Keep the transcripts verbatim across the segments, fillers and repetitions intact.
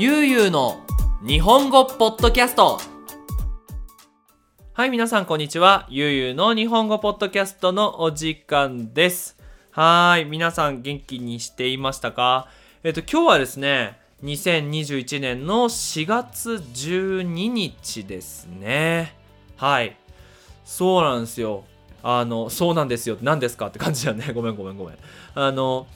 ゆうゆうの日本語ポッドキャスト。はい、皆さんこんにちは。ゆうゆうの日本語ポッドキャストのお時間です。はーい、皆さん元気にしていましたか？えっと今日はですね、にせんにじゅういちねんのしがつじゅうににちですね。はい、そうなんですよ。あのそうなんですよって何ですかって感じだね。ごめんごめんごめん。あの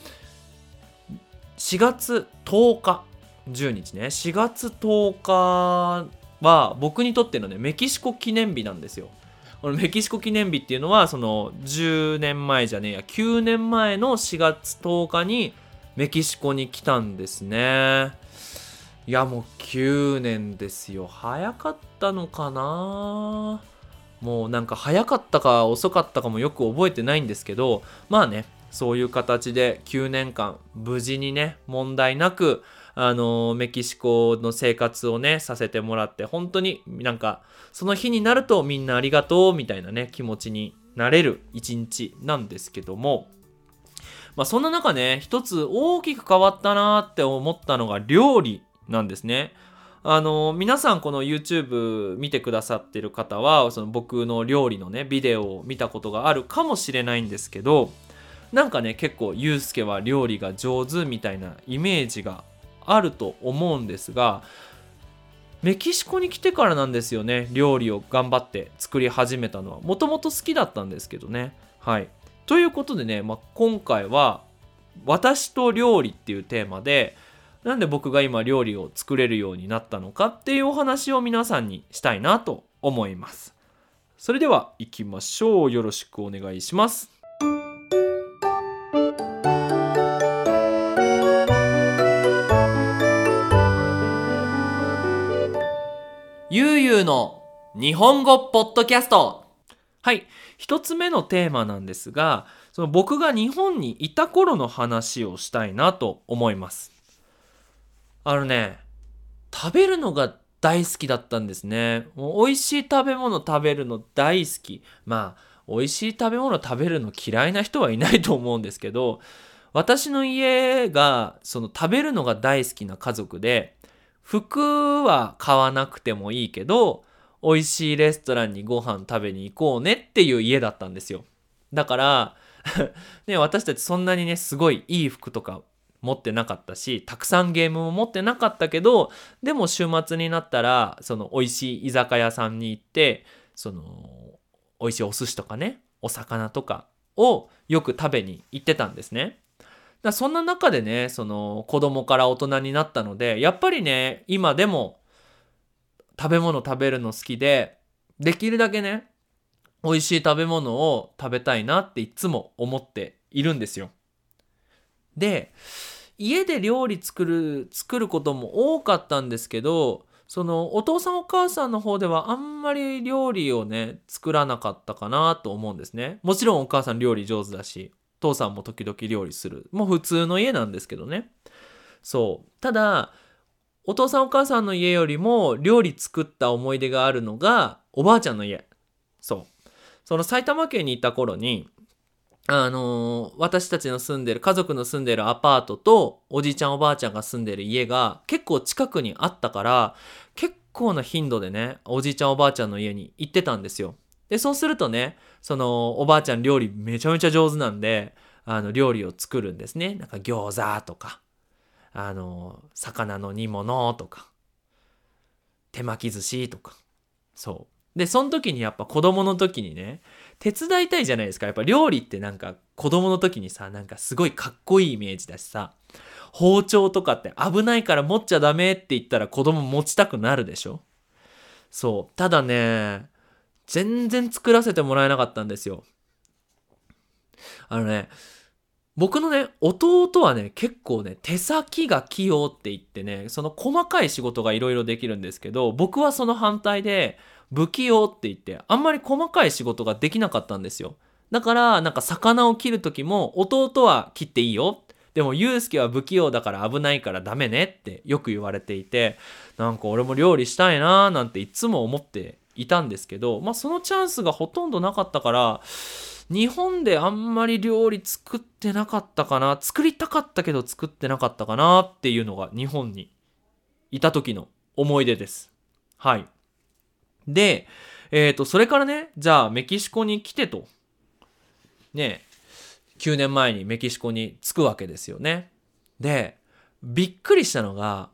しがつとおかじゅうにちね、しがつとおかは僕にとってのね、メキシコ記念日なんですよ。このメキシコ記念日っていうのは、そのじゅうねんまえじゃねえやきゅうねんまえのしがつとおかにメキシコに来たんですね。いや、もうきゅうねんですよ。早かったのかな。もうなんか早かったか遅かったかもよく覚えてないんですけど、まあね、そういう形できゅうねんかん無事にね、問題なくあのメキシコの生活をねさせてもらって、本当になんかその日になるとみんなありがとうみたいなね気持ちになれる一日なんですけども、まあそんな中ね、一つ大きく変わったなって思ったのが料理なんですね。あの皆さんこの YouTube 見てくださってる方は、その僕の料理のねビデオを見たことがあるかもしれないんですけど、なんかね結構ゆうすけは料理が上手みたいなイメージがあると思うんですが、メキシコに来てからなんですよね、料理を頑張って作り始めたのは。もともと好きだったんですけどね。はい、ということでね、まあ、今回は私と料理っていうテーマで、なんで僕が今料理を作れるようになったのかっていうお話を皆さんにしたいなと思います。それでは行きましょう。よろしくお願いします。ゆうゆうの日本語ポッドキャスト。はい、一つ目のテーマなんですが、その僕が日本にいた頃の話をしたいなと思います。あのね、食べるのが大好きだったんですね。もう美味しい食べ物食べるの大好き。まあ美味しい食べ物食べるの嫌いな人はいないと思うんですけど、私の家がその食べるのが大好きな家族で、服は買わなくてもいいけど美味しいレストランにご飯食べに行こうねっていう家だったんですよ。だからね、私たちそんなにねすごいいい服とか持ってなかったし、たくさんゲームも持ってなかったけど、でも週末になったらその美味しい居酒屋さんに行って、その美味しいお寿司とかね、お魚とかをよく食べに行ってたんですね。だそんな中でね、その子供から大人になったので、やっぱりね今でも食べ物食べるの好きで、できるだけね美味しい食べ物を食べたいなっていつも思っているんですよ。で、家で料理作る作ることも多かったんですけど、そのお父さんお母さんの方ではあんまり料理をね作らなかったかなと思うんですね。もちろんお母さん料理上手だし、父さんも時々料理する、もう普通の家なんですけどね。そう、ただお父さんお母さんの家よりも料理作った思い出があるのがおばあちゃんの家。そう、その埼玉県にいた頃に、あのー、私たちの住んでる家族の住んでるアパートとおじいちゃんおばあちゃんが住んでる家が結構近くにあったから、結構な頻度でねおじいちゃんおばあちゃんの家に行ってたんですよ。で、そうするとね、そのおばあちゃん料理めちゃめちゃ上手なんで、あの料理を作るんですね。なんか餃子とか、あの魚の煮物とか、手巻き寿司とか。そうで、その時にやっぱ子供の時にね手伝いたいじゃないですか。やっぱ料理ってなんか子供の時にさ、なんかすごいかっこいいイメージだしさ、包丁とかって危ないから持っちゃダメって言ったら子供持ちたくなるでしょ。そう、ただね全然作らせてもらえなかったんですよ。あのね、僕のね弟はね結構ね手先が器用って言ってね、その細かい仕事がいろいろできるんですけど、僕はその反対で不器用って言ってあんまり細かい仕事ができなかったんですよ。だからなんか魚を切る時も弟は切っていいよ、でもゆうすけは不器用だから危ないからダメねってよく言われていて、なんか俺も料理したいなーなんていつも思っていたんですけど、まあそのチャンスがほとんどなかったから、日本であんまり料理作ってなかったかな、作りたかったけど作ってなかったかなっていうのが日本にいた時の思い出です。はい。で、えっと、それからね、じゃあメキシコに来てと。ね、きゅうねんまえにメキシコに着くわけですよね。で、びっくりしたのが、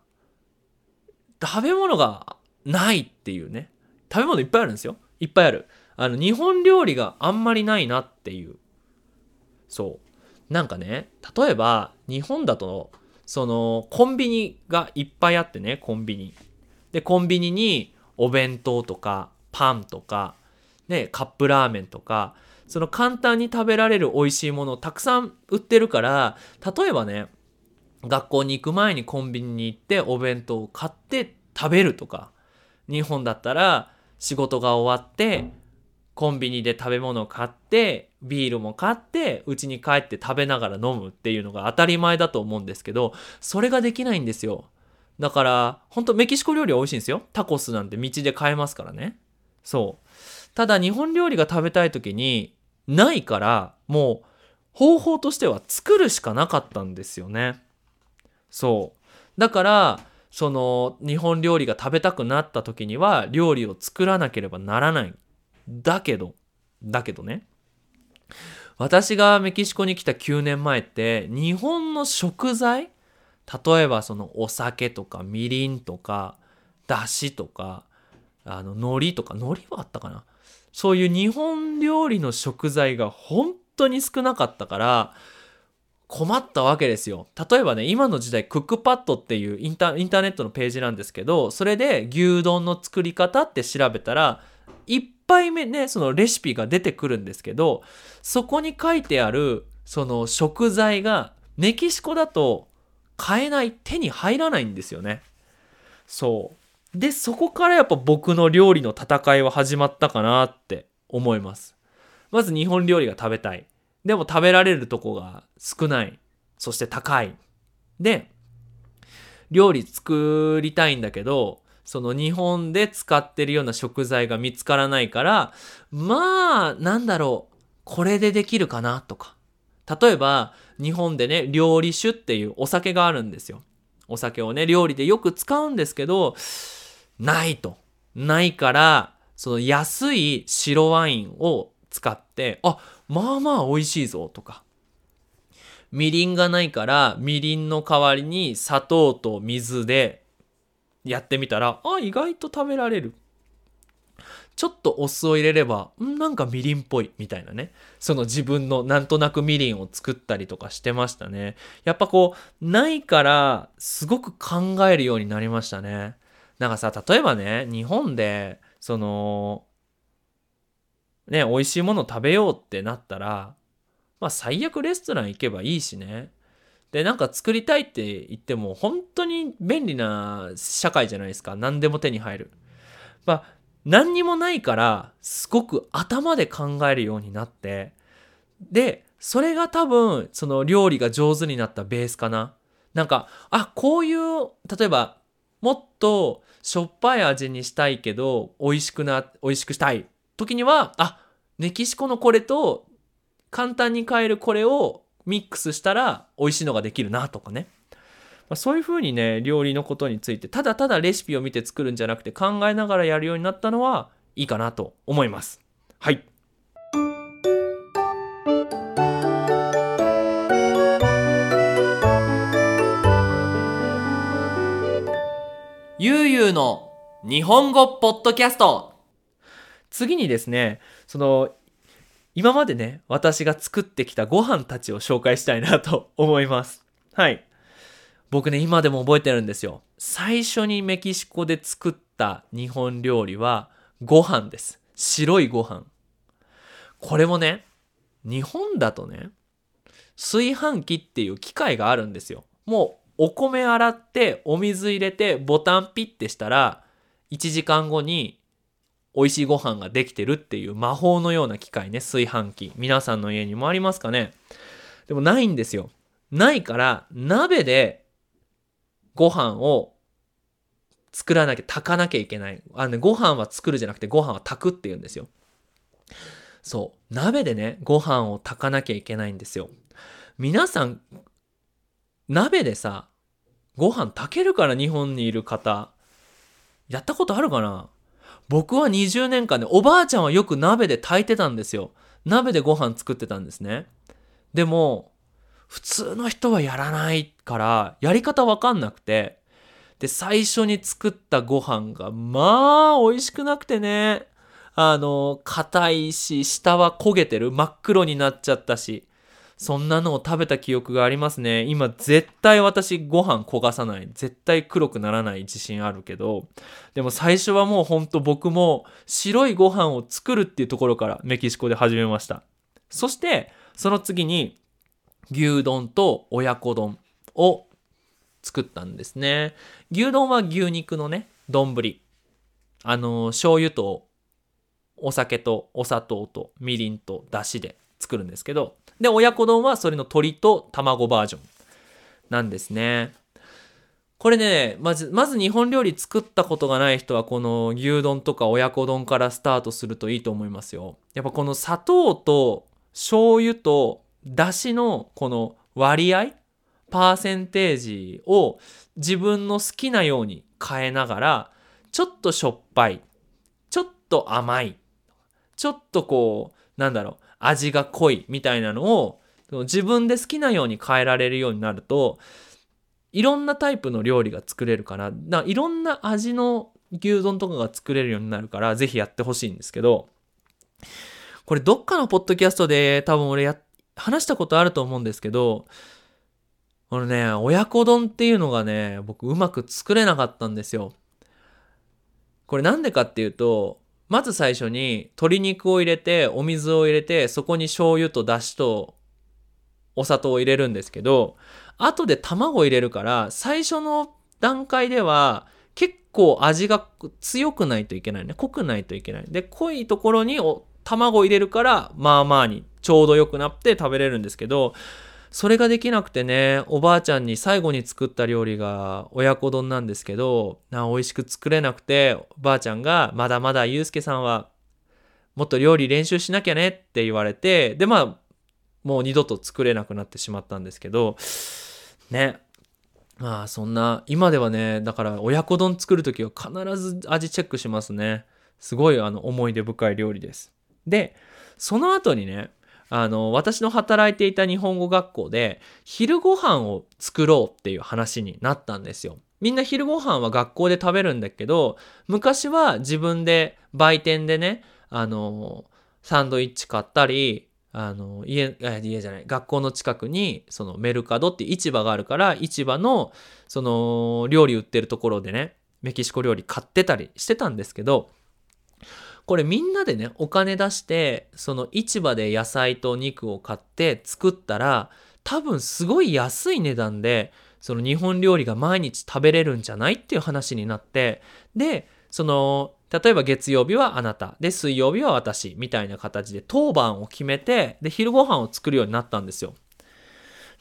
食べ物がないっていうね。食べ物いっぱいあるんですよ。いっぱいある。あの、日本料理があんまりないなっていう。そう。なんかね、例えば、日本だと、その、コンビニがいっぱいあってね、コンビニ。で、コンビニにお弁当とか、パンとか、ね、カップラーメンとか、その簡単に食べられる美味しいものをたくさん売ってるから、例えばね、学校に行く前にコンビニに行ってお弁当を買って食べるとか、日本だったら仕事が終わってコンビニで食べ物を買ってビールも買って家に帰って食べながら飲むっていうのが当たり前だと思うんですけど、それができないんですよ。だから本当メキシコ料理は美味しいんですよ。タコスなんて道で買えますからね。そう。ただ日本料理が食べたい時にないから、もう方法としては作るしかなかったんですよね。そう。だからその日本料理が食べたくなった時には料理を作らなければならない。だけど、だけどね。私がメキシコに来たきゅうねんまえって日本の食材、例えばそのお酒とかみりんとかだしとかあの海苔とか、海苔はあったかな。そういう日本料理の食材が本当に少なかったから困ったわけですよ。例えばね、今の時代クックパッドっていうインター、インターネットのページなんですけど、それで牛丼の作り方って調べたらいっぱい目ね、そのレシピが出てくるんですけど、そこに書いてあるその食材がメキシコだと買えない、手に入らないんですよね。そう。で、そこからやっぱ僕の料理の戦いは始まったかなって思います。まず日本料理が食べたい。でも食べられるとこが少ない。そして高い。で、料理作りたいんだけど、その日本で使ってるような食材が見つからないから、まあ、なんだろう、これでできるかなとか。例えば、日本でね、料理酒っていうお酒があるんですよ。お酒をね、料理でよく使うんですけど、ないと。ないから、その安い白ワインを使って、あ、まあまあ美味しいぞとか。みりんがないからみりんの代わりに砂糖と水でやってみたら、あ、意外と食べられる。ちょっとお酢を入れれば、ん、なんかみりんっぽいみたいなね。その自分のなんとなくみりんを作ったりとかしてましたね。やっぱこうないからすごく考えるようになりましたね。なんかさ、例えばね、日本でそのね、美味しいもの食べようってなったら、まあ最悪レストラン行けばいいしね。で、なんか作りたいって言っても本当に便利な社会じゃないですか。何でも手に入る。まあ何にもないからすごく頭で考えるようになって、で、それが多分その料理が上手になったベースかな。なんか、あ、こういう、例えばもっとしょっぱい味にしたいけど美味しくな、美味しくしたい。時には、あ、メキシコのこれと簡単に買えるこれをミックスしたら美味しいのができるなとかね、まあ、そういう風にね、料理のことについてただただレシピを見て作るんじゃなくて考えながらやるようになったのはいいかなと思います。はい。ゆうゆうの日本語ポッドキャスト。次にですね、その今までね、私が作ってきたご飯たちを紹介したいなと思います。はい。僕ね、今でも覚えてるんですよ。最初にメキシコで作った日本料理はご飯です。白いご飯。これもね、日本だとね、炊飯器っていう機械があるんですよ。もうお米洗ってお水入れてボタンピッてしたらいちじかんごに美味しいご飯ができてるっていう魔法のような機械ね、炊飯器。皆さんの家にもありますかね。でもないんですよ。ないから鍋でご飯を作らなきゃ、炊かなきゃいけない。あの、ね、ご飯は作るじゃなくてご飯は炊くっていうんですよ。そう。鍋でね、ご飯を炊かなきゃいけないんですよ。皆さん、鍋でさ、ご飯炊けるから、日本にいる方。やったことあるかな？僕はにじゅうねんかんで、おばあちゃんはよく鍋で炊いてたんですよ。鍋でご飯作ってたんですね。でも、普通の人はやらないから、やり方わかんなくて。で、最初に作ったご飯が、まあ、美味しくなくてね。あの、硬いし、下は焦げてる。真っ黒になっちゃったし。そんなのを食べた記憶がありますね。今絶対私ご飯焦がさない。絶対黒くならない自信あるけど。でも最初はもうほんと僕も白いご飯を作るっていうところからメキシコで始めました。そしてその次に牛丼と親子丼を作ったんですね。牛丼は牛肉のね、丼。あの、醤油とお酒とお砂糖とみりんとだしで作るんですけど、で、親子丼はそれの鶏と卵バージョンなんですね。これね、まず、まず日本料理作ったことがない人はこの牛丼とか親子丼からスタートするといいと思いますよ。やっぱこの砂糖と醤油とだしのこの割合、パーセンテージを自分の好きなように変えながら、ちょっとしょっぱい、ちょっと甘い、ちょっとこう、なんだろう、味が濃いみたいなのを自分で好きなように変えられるようになると、いろんなタイプの料理が作れるから、だからいろんな味の牛丼とかが作れるようになるから、ぜひやってほしいんですけど、これどっかのポッドキャストで多分俺や話したことあると思うんですけど、このね、親子丼っていうのがね、僕うまく作れなかったんですよ。これなんでかっていうと、まず最初に鶏肉を入れて、お水を入れて、そこに醤油とだしとお砂糖を入れるんですけど、後で卵を入れるから、最初の段階では結構味が強くないといけないね。濃くないといけない。で、濃いところにお卵を入れるから、まあまあにちょうど良くなって食べれるんですけど、それができなくてね、おばあちゃんに最後に作った料理が親子丼なんですけど、な美味しく作れなくて、おばあちゃんがまだまだゆうすけさんはもっと料理練習しなきゃねって言われて、で、まあもう二度と作れなくなってしまったんですけどね。まあそんな、今ではね、だから親子丼作るときは必ず味チェックしますね。すごいあの思い出深い料理です。で、その後にね、あの、私の働いていた日本語学校で昼ご飯を作ろうっていう話になったんですよ。みんな昼ご飯は学校で食べるんだけど、昔は自分で売店でね、あの、サンドイッチ買ったり、あの、家、家じゃない、学校の近くにそのメルカドって市場があるから、市場のその料理売ってるところでね、メキシコ料理買ってたりしてたんですけど、これみんなでね、お金出してその市場で野菜と肉を買って作ったら、多分すごい安い値段でその日本料理が毎日食べれるんじゃないっていう話になって、で、その例えば月曜日はあなたで、水曜日は私みたいな形で当番を決めて、で、昼ご飯を作るようになったんですよ。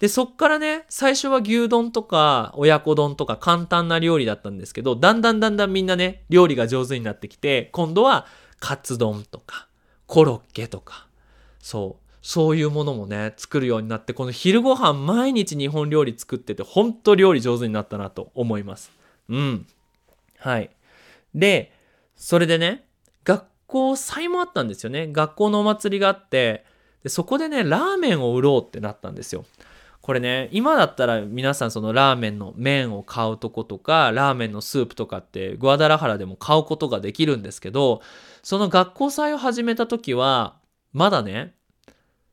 で、そっからね、最初は牛丼とか親子丼とか簡単な料理だったんですけど、だんだんだんだんみんなね、料理が上手になってきて、今度はカツ丼とかコロッケとか、そうそういうものもね、作るようになって、この昼ご飯毎日日本料理作ってて、本当料理上手になったなと思います。うん、はい。で、それでね、学校祭もあったんですよね。学校のお祭りがあって、で、そこでね、ラーメンを売ろうってなったんですよ。これね、今だったら皆さんそのラーメンの麺を買うとことか、ラーメンのスープとかってグアダラハラでも買うことができるんですけど、その学校祭を始めた時はまだね、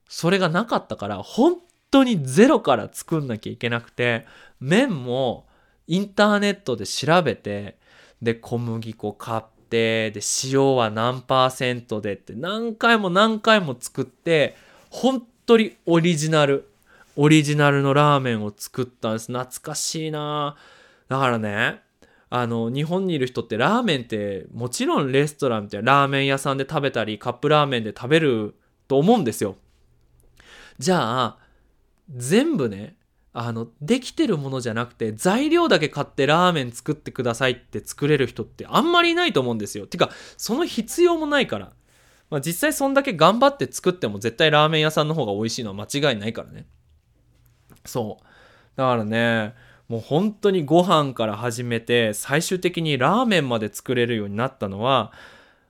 それがなかったから、本当にゼロから作んなきゃいけなくて、麺もインターネットで調べて、で、小麦粉買って、で、塩は何パーセントでって何回も何回も作って、本当にオリジナルオリジナルのラーメンを作ったんです。懐かしいな。だからね、あの、日本にいる人ってラーメンって、もちろんレストランってラーメン屋さんで食べたり、カップラーメンで食べると思うんですよ。じゃあ全部ね、あの、できてるものじゃなくて材料だけ買ってラーメン作ってくださいって作れる人ってあんまりいないと思うんですよ。てかその必要もないから、まあ、実際そんだけ頑張って作っても絶対ラーメン屋さんの方が美味しいのは間違いないからね。そうだからね、もう本当にご飯から始めて最終的にラーメンまで作れるようになったのは、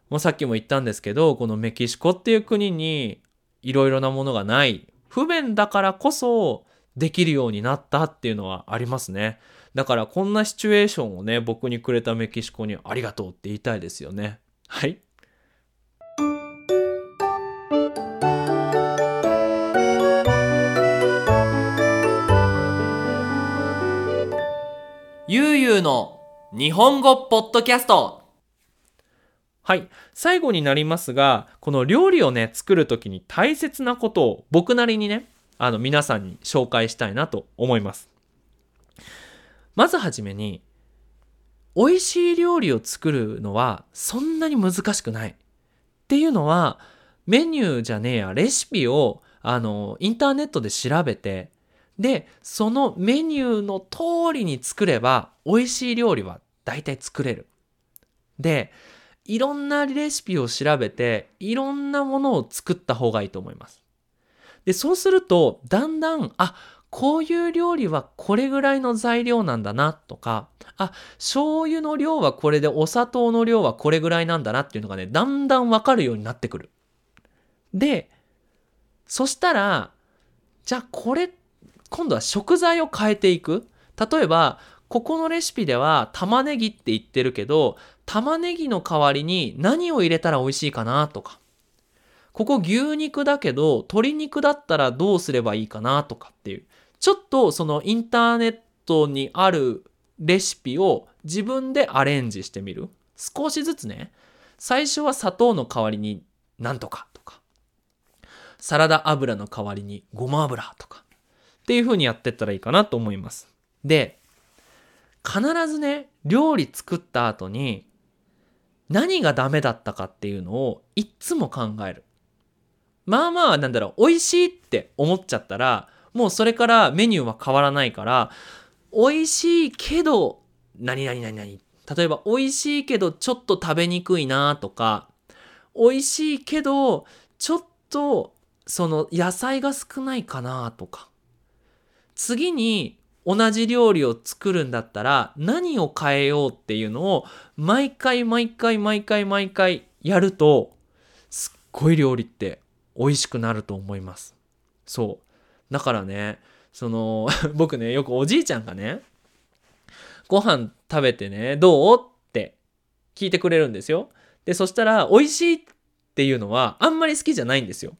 もうさっきも言ったんですけど、このメキシコっていう国にいろいろなものがない、不便だからこそできるようになったっていうのはありますね。だからこんなシチュエーションをね、僕にくれたメキシコにありがとうって言いたいですよね。はい、ゆうゆうの日本語ポッドキャスト。はい、最後になりますが、この料理をね作るときに大切なことを僕なりにね、あの皆さんに紹介したいなと思います。まずはじめに、美味しい料理を作るのはそんなに難しくないっていうのは、メニューじゃねえやレシピをあのインターネットで調べて、でそのメニューの通りに作れば美味しい料理は大体作れる。でいろんなレシピを調べて、いろんなものを作った方がいいと思います。で、そうするとだんだん、あ、こういう料理はこれぐらいの材料なんだなとか、あ、醤油の量はこれでお砂糖の量はこれぐらいなんだなっていうのがね、だんだんわかるようになってくる。で、そしたら、じゃあこれ今度は食材を変えていく。例えばここのレシピでは玉ねぎって言ってるけど、玉ねぎの代わりに何を入れたら美味しいかなとか、ここ牛肉だけど鶏肉だったらどうすればいいかなとかっていう、ちょっとそのインターネットにあるレシピを自分でアレンジしてみる。少しずつね、最初は砂糖の代わりになんとかとか、サラダ油の代わりにごま油とかっていう風にやってったらいいかなと思います。で、必ずね、料理作った後に何がダメだったかっていうのをいつも考える。まあまあ、なんだろう、美味しいって思っちゃったら、もうそれからメニューは変わらないから、美味しいけど何々何々、例えば美味しいけどちょっと食べにくいなとか、美味しいけどちょっとその野菜が少ないかなとか、次に同じ料理を作るんだったら何を変えようっていうのを毎回毎回毎回毎回やると、すっごい料理って美味しくなると思います。そう、だからね、その僕ね、よくおじいちゃんがね、ご飯食べてねどうって聞いてくれるんですよ。でそしたら美味しいっていうのはあんまり好きじゃないんですよ。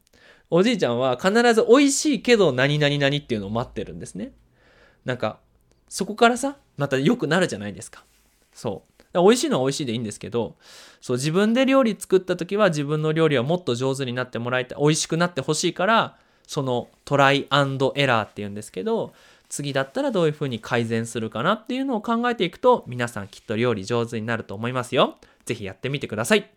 おじいちゃんは必ず美味しいけど何々何っていうのを待ってるんですね。なんかそこからさ、また良くなるじゃないですか。そう。美味しいのは美味しいでいいんですけど、そう、自分で料理作った時は自分の料理はもっと上手になってもらいたい、美味しくなってほしいから、そのトライ&エラーっていうんですけど、次だったらどういう風に改善するかなっていうのを考えていくと、皆さんきっと料理上手になると思いますよ。ぜひやってみてください。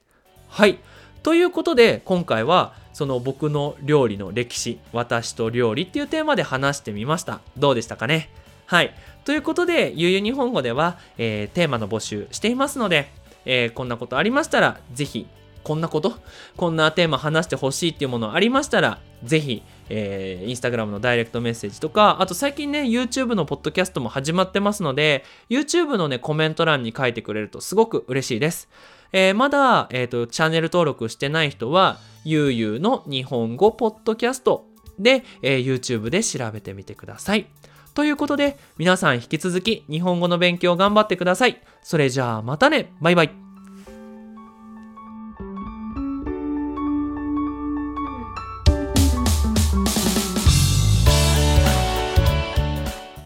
はい。ということで、今回はその僕の料理の歴史、私と料理っていうテーマで話してみました。どうでしたかね。はい、ということで、ゆうゆう日本語では、えー、テーマの募集していますので、えー、こんなことありましたらぜひ、こんなことこんなテーマ話してほしいっていうものありましたらぜひ、えー、インスタグラムのダイレクトメッセージとか、あと最近ね YouTube のポッドキャストも始まってますので、 YouTube のねコメント欄に書いてくれるとすごく嬉しいです。えー、まだ、えーと、チャンネル登録してない人は、ゆうゆうの日本語ポッドキャストで、えー、YouTube で調べてみてください。ということで、皆さん引き続き日本語の勉強頑張ってください。それじゃあまたね。バイバイ。